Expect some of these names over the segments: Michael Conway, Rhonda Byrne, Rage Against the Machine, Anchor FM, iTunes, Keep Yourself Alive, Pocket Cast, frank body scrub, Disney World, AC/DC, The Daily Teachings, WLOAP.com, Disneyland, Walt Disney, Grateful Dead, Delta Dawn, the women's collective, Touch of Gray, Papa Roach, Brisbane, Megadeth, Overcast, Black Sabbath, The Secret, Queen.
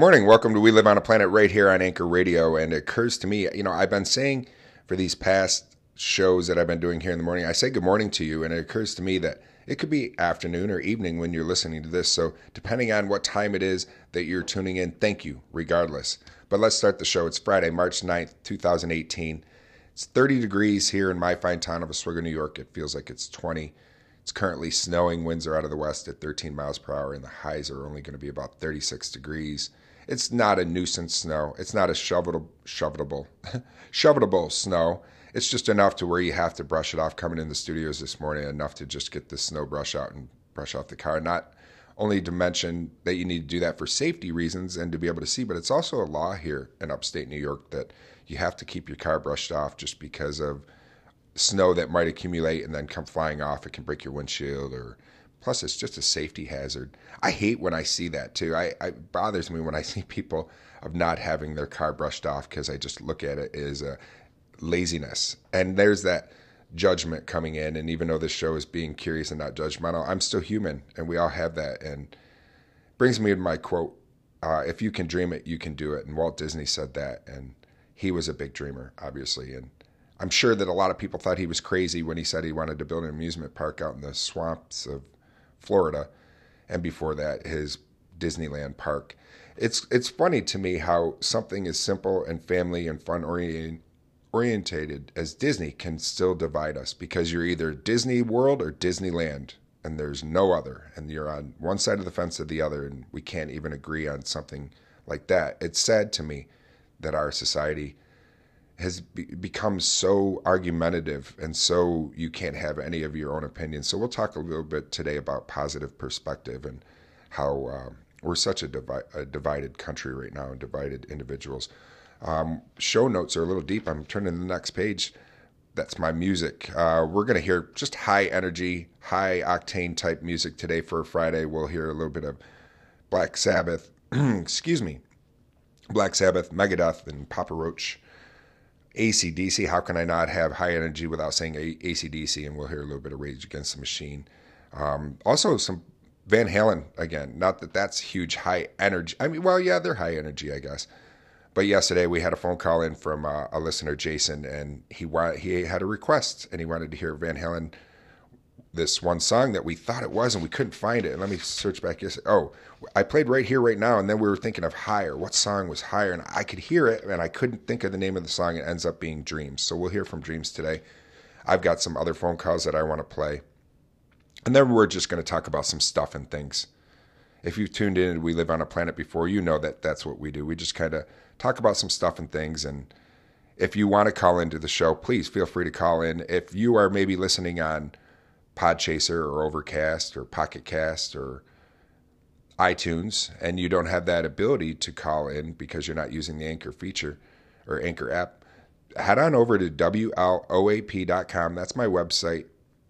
Good morning. Welcome to We Live on a Planet right here on Anchor Radio. And it occurs to me, you know, I've been saying for these past shows that I've been doing here in the morning, I say good morning to you, and it occurs to me that it could be afternoon or evening when you're listening to this. So depending on what time it is that you're tuning in, thank you regardless. But let's start the show. It's Friday, March 9th, 2018. It's 30 degrees here in my fine town of Oswego, New York. It feels like it's 20. It's currently snowing. Winds are out of the west at 13 miles per hour, and the highs are only going to be about 36 degrees. It's not a nuisance snow. It's not a shovelable snow. It's just enough to where you have to brush it off. Coming in the studios this morning, enough to just get the snow brush out and brush off the car. Not only to mention that you need to do that for safety reasons and to be able to see, but it's also a law here in upstate New York that you have to keep your car brushed off just because of snow that might accumulate and then come flying off. It can break your windshield, or plus it's just a safety hazard. I hate when I see that too. It bothers me when I see people of not having their car brushed off, because I just look at it as a laziness. And there's that judgment coming in. And even though this show is being curious and not judgmental, I'm still human, and we all have that. And it brings me to my quote, if you can dream it, you can do it. And Walt Disney said that, and he was a big dreamer, obviously. And I'm sure that a lot of people thought he was crazy when he said he wanted to build an amusement park out in the swamps of Florida, and before that, his Disneyland park. It's funny to me how something as simple and family and fun orientated as Disney can still divide us, because you're either Disney World or Disneyland, and there's no other, and you're on one side of the fence or the other, and we can't even agree on something like that. It's sad to me that our society has become so argumentative, and so you can't have any of your own opinions. So we'll talk a little bit today about positive perspective and how we're such a divided country right now, and divided individuals. Show notes are a little deep. I'm turning to the next page. That's my music. We're going to hear just high energy, high octane type music today for a Friday. We'll hear a little bit of Black Sabbath, Black Sabbath, Megadeth, and Papa Roach. AC/DC, how can I not have high energy without saying AC/DC? And we'll hear a little bit of Rage Against the Machine. Also some Van Halen again. Not that that's huge high energy. I mean, well, yeah, they're high energy, I guess. But yesterday we had a phone call in from a listener, Jason, and he had a request, and he wanted to hear Van Halen, this one song that we thought it was, and we couldn't find it. And let me search back. Oh, I played Right Here, Right Now, and then we were thinking of Higher. What song was Higher? And I could hear it, and I couldn't think of the name of the song. It ends up being Dreams. So we'll hear from Dreams today. I've got some other phone calls that I want to play. And then we're just going to talk about some stuff and things. If you've tuned in and We Live on a Planet before, you know that that's what we do. We just kind of talk about some stuff and things. And if you want to call into the show, please feel free to call in. If you are maybe listening on Podchaser or Overcast or Pocket Cast or iTunes, and you don't have that ability to call in because you're not using the Anchor feature or Anchor app, head on over to WLOAP.com. That's my website.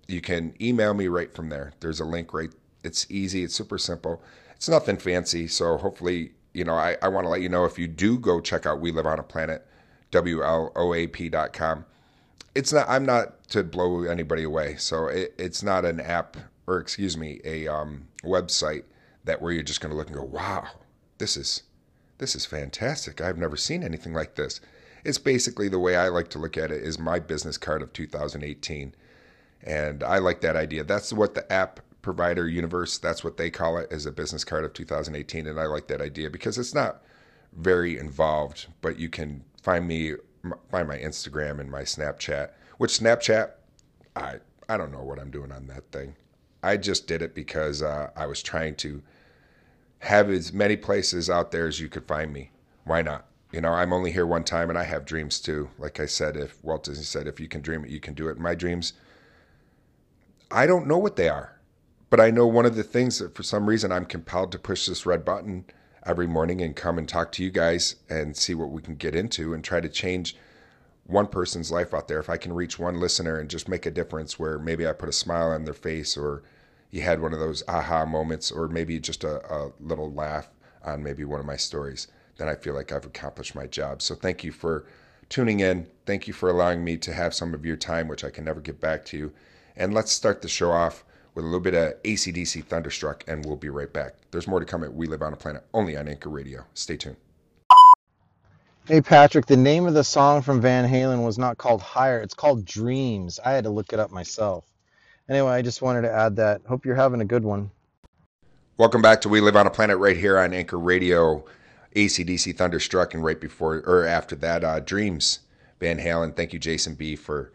You can email me right from there. There's a link right. It's easy. It's super simple. It's nothing fancy. So hopefully, you know, I want to let you know if you do go check out We Live on a Planet, WLOAP.com. It's not. I'm not to blow anybody away. So it's not an app, or excuse me, a website that where you're just going to look and go, wow, this is fantastic. I've never seen anything like this. It's basically, the way I like to look at it is my business card of 2018, and I like that idea. That's what the app provider universe, that's what they call it, is a business card of 2018, and I like that idea because it's not very involved, but you can find my Instagram and my Snapchat, which Snapchat, I don't know what I'm doing on that thing. I just did it because I was trying to have as many places out there as you could find me. Why not? You know, I'm only here one time, and I have dreams too. Like I said, if Walt Disney said, if you can dream it, you can do it. My dreams, I don't know what they are, but I know one of the things that for some reason I'm compelled to push this red button every morning and come and talk to you guys and see what we can get into and try to change one person's life out there. If I can reach one listener and just make a difference where maybe I put a smile on their face, or you had one of those aha moments, or maybe just a little laugh on maybe one of my stories, then I feel like I've accomplished my job. So thank you for tuning in. Thank you for allowing me to have some of your time, which I can never get back to you. And let's start the show off with a little bit of AC/DC Thunderstruck, and we'll be right back. There's more to come at We Live on a Planet, only on Anchor Radio. Stay tuned. Hey, Patrick, the name of the song from Van Halen was not called Higher. It's called Dreams. I had to look it up myself. Anyway, I just wanted to add that. Hope you're having a good one. Welcome back to We Live on a Planet right here on Anchor Radio. AC/DC Thunderstruck, and right before or after that, Dreams, Van Halen. Thank you, Jason B., for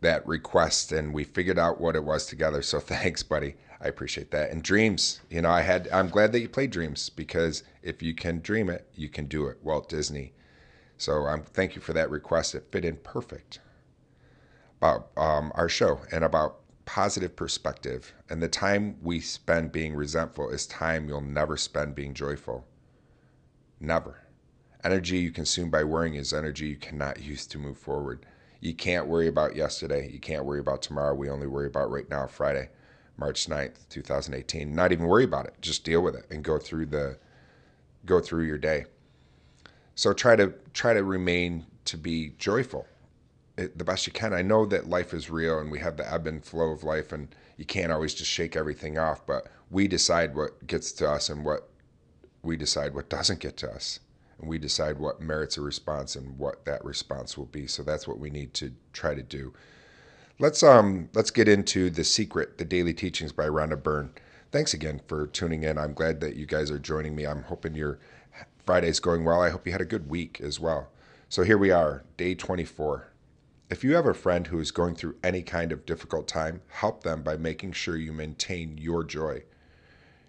that request, and we figured out what it was together, so thanks, buddy. I appreciate that. And Dreams, you know, I'm glad that you played Dreams, because if you can dream it, you can do it, Walt Disney. So thank you for that request. It fit in perfect about our show and about positive perspective, and the time we spend being resentful is time you'll never spend being joyful. Never. Energy you consume by worrying is energy you cannot use to move forward. You can't worry about yesterday. You can't worry about tomorrow. We only worry about right now, Friday, March 9th, 2018. Not even worry about it. Just deal with it and go through your day. So try to remain to be joyful the best you can. I know that life is real and we have the ebb and flow of life, and you can't always just shake everything off, but we decide what gets to us and we decide what doesn't get to us, and we decide what merits a response and what that response will be. So that's what we need to try to do. Let's get into The Secret, The Daily Teachings by Rhonda Byrne. Thanks again for tuning in. I'm glad that you guys are joining me. I'm hoping your Friday's going well. I hope you had a good week as well. So here we are, day 24. If you have a friend who is going through any kind of difficult time, help them by making sure you maintain your joy.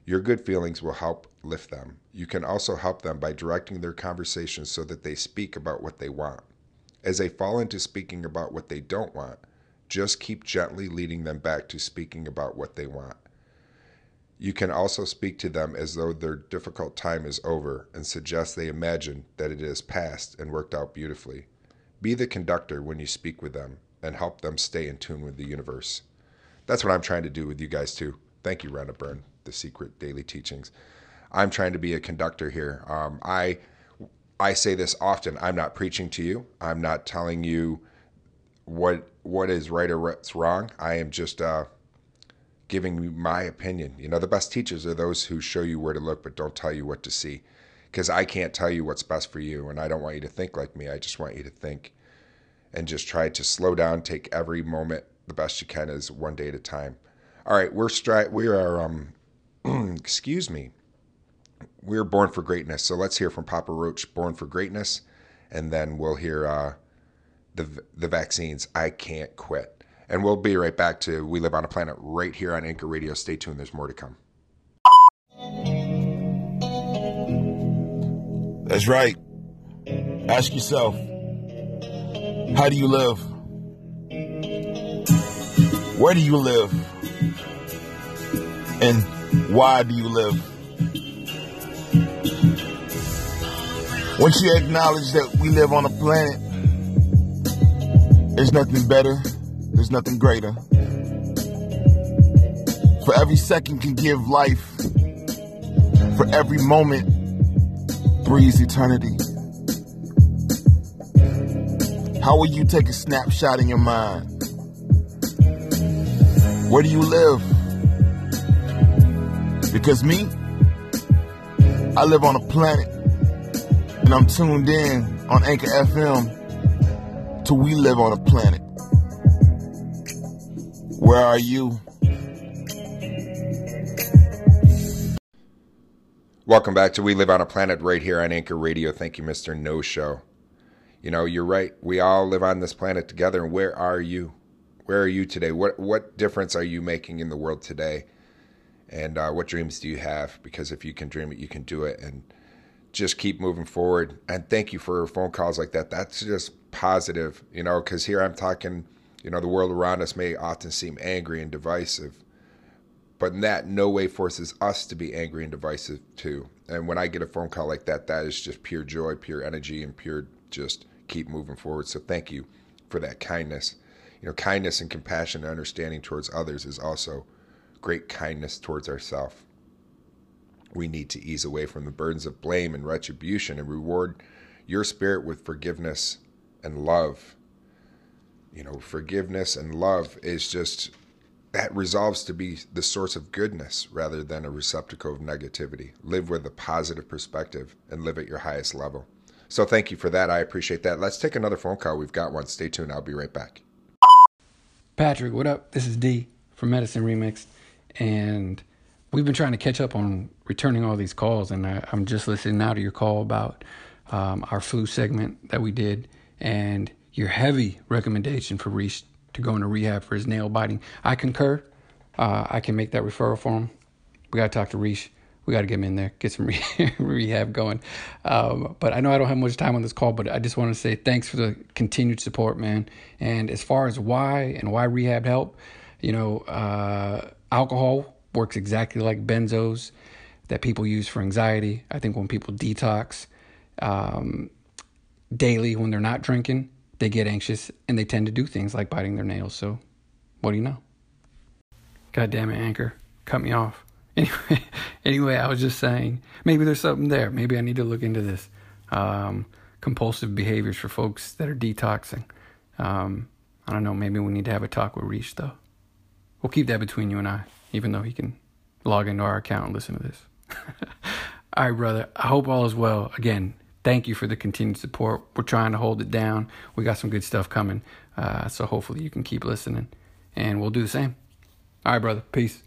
Your good feelings will help lift them. You can also help them by directing their conversations so that they speak about what they want. As they fall into speaking about what they don't want, just keep gently leading them back to speaking about what they want. You can also speak to them as though their difficult time is over and suggest they imagine that it is past and worked out beautifully. Be the conductor when you speak with them and help them stay in tune with the universe. That's what I'm trying to do with you guys too. Thank you, Rhonda Byrne. The Secret, Daily Teachings. I'm trying to be a conductor here. I say this often. I'm not preaching to you. I'm not telling you what is right or what's wrong. I am just giving you my opinion. You know, the best teachers are those who show you where to look but don't tell you what to see, because I can't tell you what's best for you, and I don't want you to think like me. I just want you to think and just try to slow down, take every moment the best you can is one day at a time. All right, we are excuse me. We're born for greatness. So let's hear from Papa Roach, Born for Greatness, and then we'll hear the vaccines, I Can't Quit. And we'll be right back to We Live on a Planet right here on Anchor Radio. Stay tuned. There's more to come. That's right. Ask yourself, how do you live? Where do you live? And why do you live? Once you acknowledge that we live on a planet, there's nothing better, there's nothing greater. For every second can give life, for every moment breathes eternity. How will you take a snapshot in your mind? Where do you live? Because me, I live on a planet, and I'm tuned in on Anchor FM to We Live on a Planet. Where are you? Welcome back to We Live on a Planet right here on Anchor Radio. Thank you, Mr. No Show. You know, you're right. We all live on this planet together, and where are you? Where are you today? What difference are you making in the world today? And what dreams do you have? Because if you can dream it, you can do it. And just keep moving forward. And thank you for phone calls like that. That's just positive, you know, because here I'm talking, you know, the world around us may often seem angry and divisive. But that no way forces us to be angry and divisive too. And when I get a phone call like that, that is just pure joy, pure energy, and pure just keep moving forward. So thank you for that kindness. You know, kindness and compassion and understanding towards others is also great kindness towards ourselves. We need to ease away from the burdens of blame and retribution and reward your spirit with forgiveness and love. You know, forgiveness and love is just that resolves to be the source of goodness rather than a receptacle of negativity. Live with a positive perspective and live at your highest level. So thank you for that. I appreciate that. Let's take another phone call. We've got one. Stay tuned. I'll be right back. Patrick, what up? This is D from Medicine Remixed. And we've been trying to catch up on returning all these calls. And I'm just listening now to your call about our flu segment that we did and your heavy recommendation for Reese to go into rehab for his nail biting. I concur. I can make that referral for him. We got to talk to Reese. We got to get him in there, get some rehab going. But I know I don't have much time on this call, but I just want to say thanks for the continued support, man. And as far as why rehab help, alcohol works exactly like benzos that people use for anxiety. I think when people detox daily, when they're not drinking, they get anxious and they tend to do things like biting their nails. So what do you know? God damn it, Anchor. Cut me off. Anyway, I was just saying, maybe there's something there. Maybe I need to look into this. Compulsive behaviors for folks that are detoxing. I don't know. Maybe we need to have a talk with Reesh, though. We'll keep that between you and I, even though he can log into our account and listen to this. All right, brother. I hope all is well. Again, thank you for the continued support. We're trying to hold it down. We got some good stuff coming. So hopefully you can keep listening, and we'll do the same. All right, brother. Peace.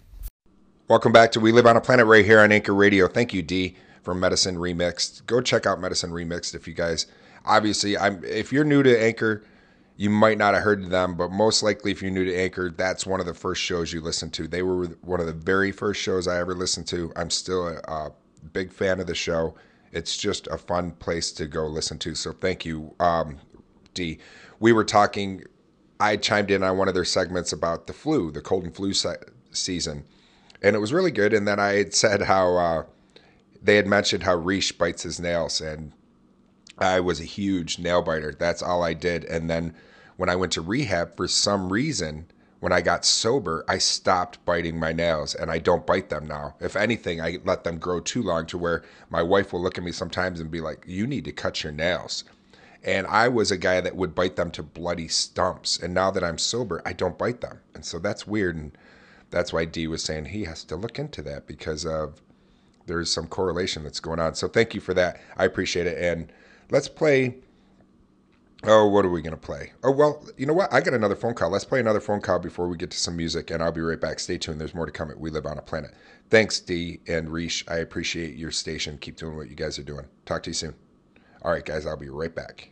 Welcome back to We Live on a Planet right here on Anchor Radio. Thank you, D, from Medicine Remixed. Go check out Medicine Remixed if you guys, obviously, if you're new to Anchor, you might not have heard of them, but most likely if you're new to Anchor, that's one of the first shows you listen to. They were one of the very first shows I ever listened to. I'm still a big fan of the show. It's just a fun place to go listen to, so thank you, D. We were talking, I chimed in on one of their segments about the flu, the cold and flu season. And it was really good. And then I had said how they had mentioned how Reesh bites his nails. And I was a huge nail biter. That's all I did. And then when I went to rehab, for some reason, when I got sober, I stopped biting my nails. And I don't bite them now. If anything, I let them grow too long to where my wife will look at me sometimes and be like, you need to cut your nails. And I was a guy that would bite them to bloody stumps. And now that I'm sober, I don't bite them. And so that's weird. And that's why D was saying he has to look into that because of there's some correlation that's going on. So thank you for that. I appreciate it. And let's play. Oh, what are we going to play? Oh, well, you know what? I got another phone call. Let's play another phone call before we get to some music, and I'll be right back. Stay tuned. There's more to come at We Live on a Planet. Thanks, D and Reesh. I appreciate your station. Keep doing what you guys are doing. Talk to you soon. All right, guys, I'll be right back.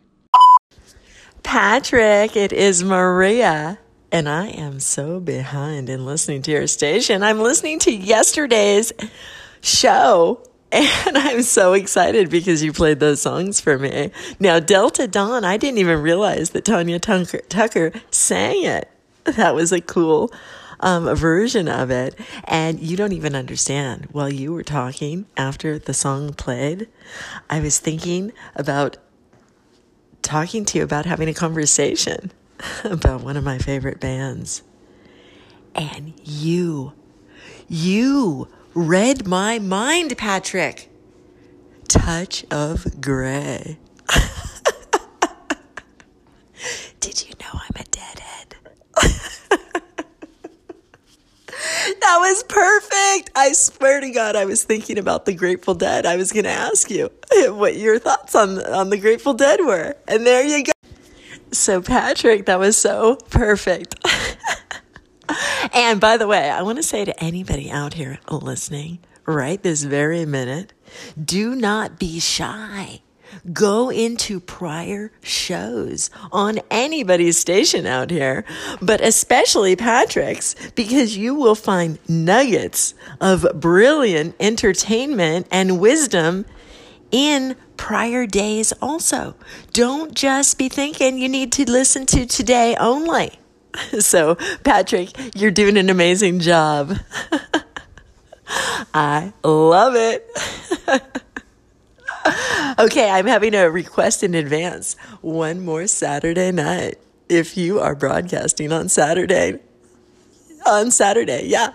Patrick, it is Maria. And I am so behind in listening to your station. I'm listening to yesterday's show, and I'm so excited because you played those songs for me. Now, Delta Dawn, I didn't even realize that Tanya Tucker sang it. That was a cool version of it. And you don't even understand. While you were talking after the song played, I was thinking about talking to you about having a conversation about one of my favorite bands. And you read my mind, Patrick. Touch of Gray. Did you know I'm a deadhead? That was perfect. I swear to God, I was thinking about the Grateful Dead. I was going to ask you what your thoughts on the Grateful Dead were. And there you go. So, Patrick, that was so perfect. And by the way, I want to say to anybody out here listening right this very minute, do not be shy. Go into prior shows on anybody's station out here, but especially Patrick's, because you will find nuggets of brilliant entertainment and wisdom in prior days also. Don't just be thinking you need to listen to today only. So, Patrick, you're doing an amazing job. I love it. Okay, I'm having a request in advance. One more Saturday night. If you are broadcasting on Saturday. On Saturday, yeah.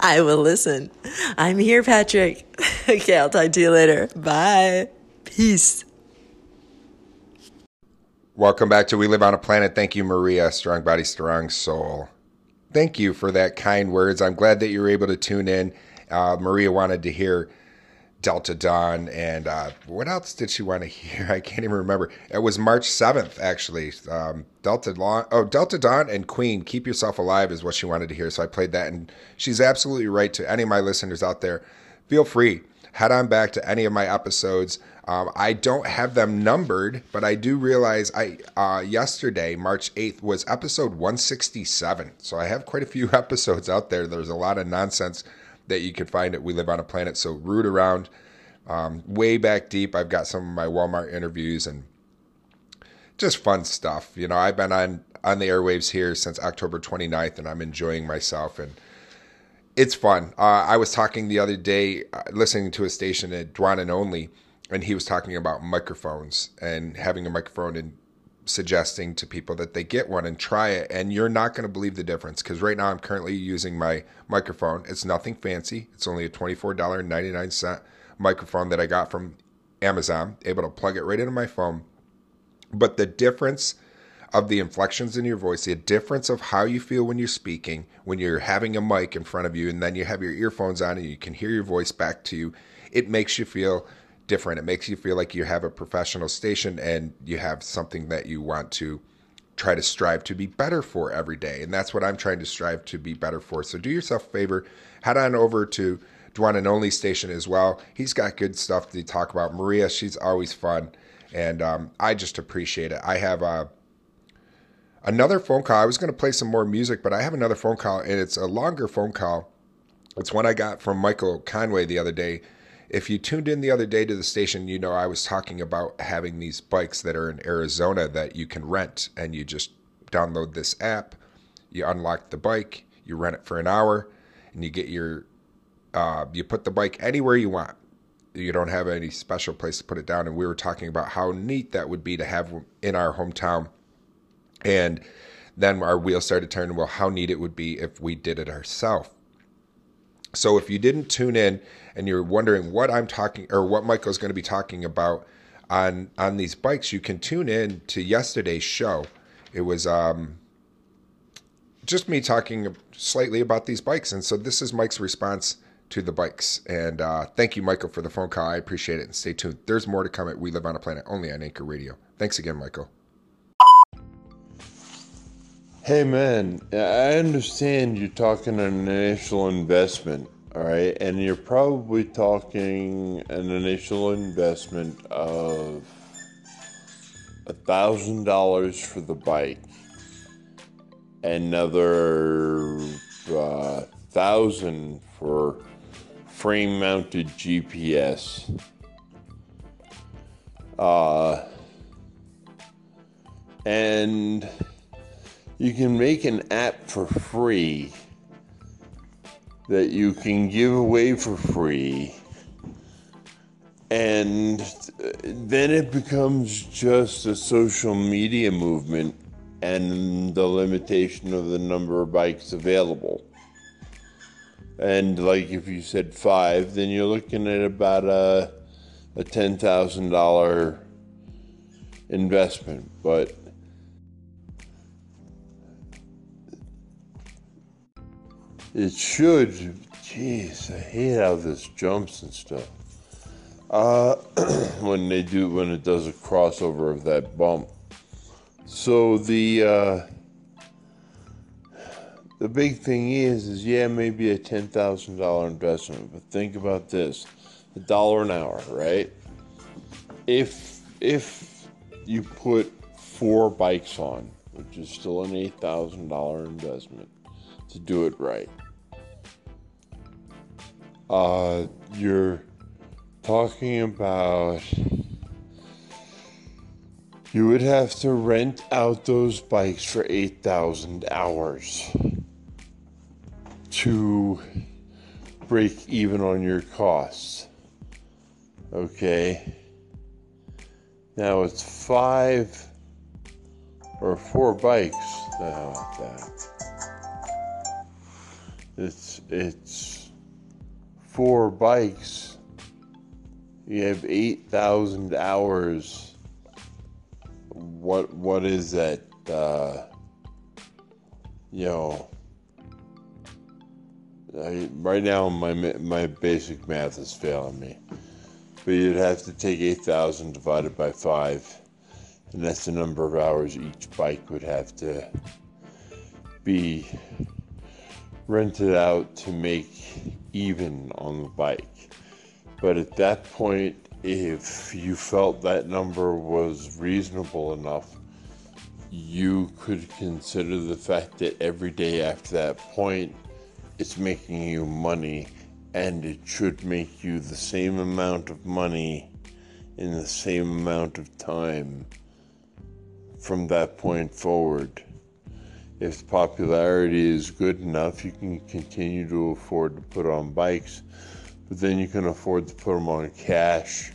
I will listen. I'm here, Patrick. Okay, I'll talk to you later. Bye. Peace. Welcome back to We Live on a Planet. Thank you, Maria. Strong body, strong soul. Thank you for that kind words. I'm glad that you were able to tune in. Maria wanted to hear Delta Dawn, and what else did she want to hear? I can't even remember. It was March 7th, actually. Delta Dawn and Queen, Keep Yourself Alive is what she wanted to hear, so I played that, and she's absolutely right. To any of my listeners out there, feel free. Head on back to any of my episodes. I don't have them numbered, but I do realize yesterday, March 8th, was episode 167, so I have quite a few episodes out there. There's a lot of nonsense that you can find it. We Live on a Planet. So root around way back deep. I've got some of my Walmart interviews and just fun stuff. You know, I've been on the airwaves here since October 29th, and I'm enjoying myself, and it's fun. I was talking the other day, listening to a station at Dwan and Only, and he was talking about microphones and having a microphone and suggesting to people that they get one and try it, and you're not going to believe the difference, because right now I'm currently using my microphone. It's nothing fancy. It's only a $24.99 microphone that I got from Amazon, able to plug it right into my phone. But the difference of the inflections in your voice, the difference of how you feel when you're speaking, when you're having a mic in front of you, and then you have your earphones on and you can hear your voice back to you, it makes you feel different. It makes you feel like you have a professional station and you have something that you want to try to strive to be better for every day. And that's what I'm trying to strive to be better for. So do yourself a favor, head on over to Dwan and Only station as well. He's got good stuff to talk about. Maria, she's always fun. And I just appreciate it. I have another phone call. I was going to play some more music, but I have another phone call, and it's a longer phone call. It's one I got from Michael Conway the other day. If you tuned in the other day to the station, you know I was talking about having these bikes that are in Arizona that you can rent, and you just download this app, you unlock the bike, you rent it for an hour, and you get your, you put the bike anywhere you want. You don't have any special place to put it down, and we were talking about how neat that would be to have in our hometown, and then our wheels started turning. Well, how neat it would be if we did it ourselves. So if you didn't tune in and you're wondering what I'm talking or what Michael's going to be talking about on these bikes, you can tune in to yesterday's show. It was just me talking slightly about these bikes. And so this is Mike's response to the bikes. And thank you, Michael, for the phone call. I appreciate it. And stay tuned. There's more to come at We Live on a Planet, only on Anchor Radio. Thanks again, Michael. Hey man, I understand you're talking an initial investment, all right? And you're probably talking an initial investment of $1,000 for the bike, another $1,000 for frame-mounted GPS. And you can make an app for free that you can give away for free, and then it becomes just a social media movement and the limitation of the number of bikes available. And like if you said 5, then you're looking at about a $10,000 investment, but it should, jeez, I hate how this jumps and stuff. When it does a crossover of that bump. So the big thing is yeah, maybe a $10,000 investment, but think about this: $1 an hour, right? If you put 4 bikes on, which is still an $8,000 investment to do it right. You're talking about you would have to rent out those bikes for 8,000 hours to break even on your costs. Okay. Now it's 5 or 4 bikes now that it's 4 bikes, you have 8,000 hours. What is that? You know, Right now, my basic math is failing me. But you'd have to take 8,000 divided by 5, and that's the number of hours each bike would have to be rented out to make even on the bike. But at that point, if you felt that number was reasonable enough, you could consider the fact that every day after that point, it's making you money, and it should make you the same amount of money in the same amount of time from that point forward. If popularity is good enough, you can continue to afford to put on bikes, but then you can afford to put them on cash,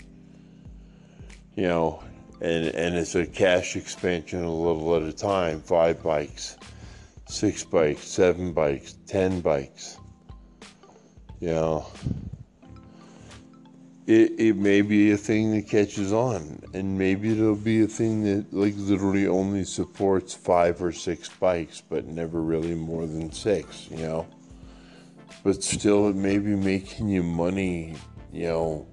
you know, and it's a cash expansion a little at a time, 5 bikes. 6 bikes, 7 bikes, 10 bikes. You know, it may be a thing that catches on, and maybe it'll be a thing that like literally only supports 5 or 6 bikes, but never really more than 6, you know. But still, it may be making you money, you know,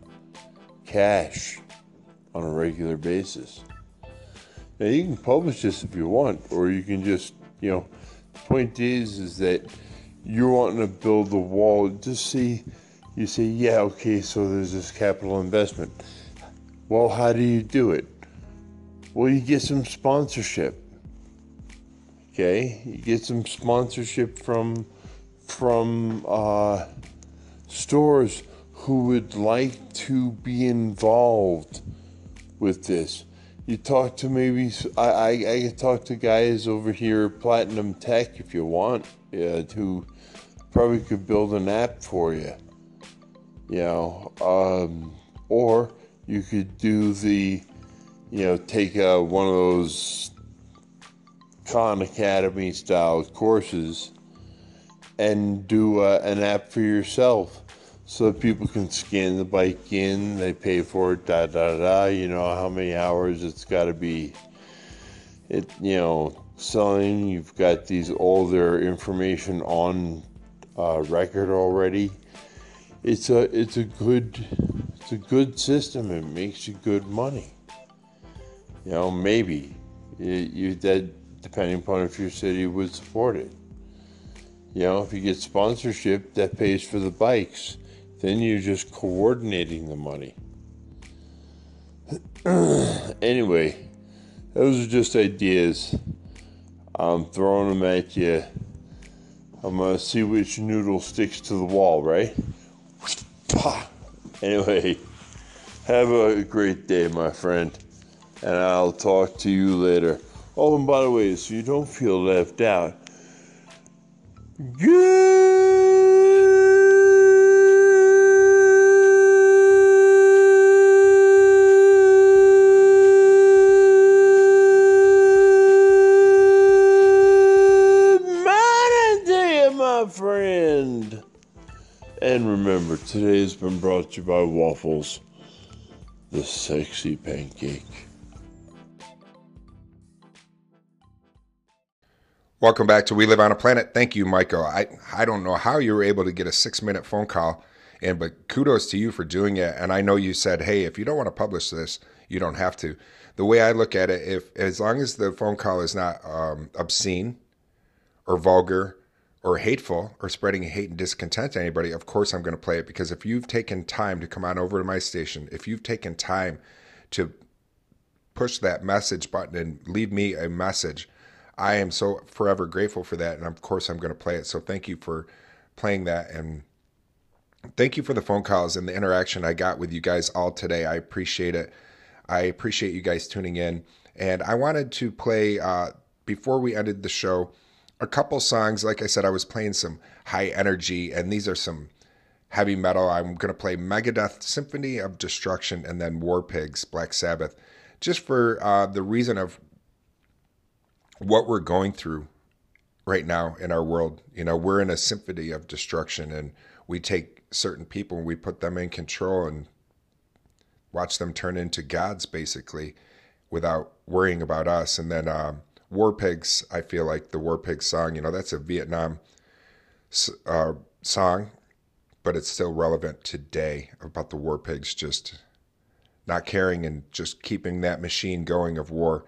cash on a regular basis. Now, you can publish this if you want, or you can just, you know, point is that you're wanting to build the wall. Just see, you say, yeah, okay, so there's this capital investment. Well, how do you do it? Well, you get some sponsorship. Okay, you get some sponsorship from stores who would like to be involved with this. You talk to maybe, I could talk to guys over here, Platinum Tech, if you want, who probably could build an app for you, you know, or you could do the, you know, take one of those Khan Academy style courses and do an app for yourself. So that people can scan the bike in, they pay for it, you know, how many hours it's got to be, it, you know, selling. You've got these, all their information on record already. It's a good system. It makes you good money. You know, maybe you that depending upon if your city would support it. You know, if you get sponsorship that pays for the bikes, then you're just coordinating the money. Anyway, those are just ideas. I'm throwing them at you. I'm going to see which noodle sticks to the wall, right? Anyway, have a great day, my friend. And I'll talk to you later. Oh, and by the way, so you don't feel left out. And remember, today has been brought to you by Waffles, the sexy pancake. Welcome back to We Live on a Planet. Thank you, Michael. I don't know how you were able to get a 6-minute phone call, but kudos to you for doing it. And I know you said, hey, if you don't want to publish this, you don't have to. The way I look at it, as long as the phone call is not obscene or vulgar, or hateful, or spreading hate and discontent to anybody, of course I'm going to play it, because if you've taken time to come on over to my station, if you've taken time to push that message button and leave me a message, I am so forever grateful for that, and of course I'm going to play it. So thank you for playing that, and thank you for the phone calls and the interaction I got with you guys all today. I appreciate it. I appreciate you guys tuning in, and I wanted to play, before we ended the show, a couple songs. Like I said, I was playing some high energy, and these are some heavy metal. I'm going to play Megadeth, Symphony of Destruction, and then War Pigs, Black Sabbath, just for the reason of what we're going through right now in our world. You know, we're in a symphony of destruction, and we take certain people and we put them in control and watch them turn into gods, basically, without worrying about us. And then War Pigs, I feel like the War Pigs song, you know, that's a Vietnam song, but it's still relevant today about the War Pigs just not caring and just keeping that machine going of war.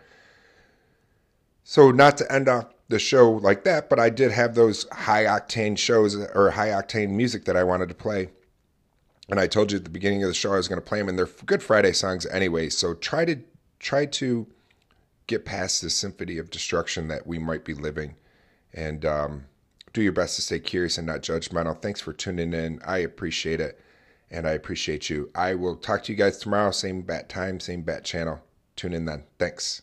So not to end off the show like that, but I did have those high-octane shows or high-octane music that I wanted to play. And I told you at the beginning of the show I was going to play them, and they're Good Friday songs anyway. So try to get past the Symphony of Destruction that we might be living, and do your best to stay curious and not judgmental. Thanks for tuning in. I appreciate it, and I appreciate you. I will talk to you guys tomorrow, same bat time, same bat channel. Tune in then. Thanks.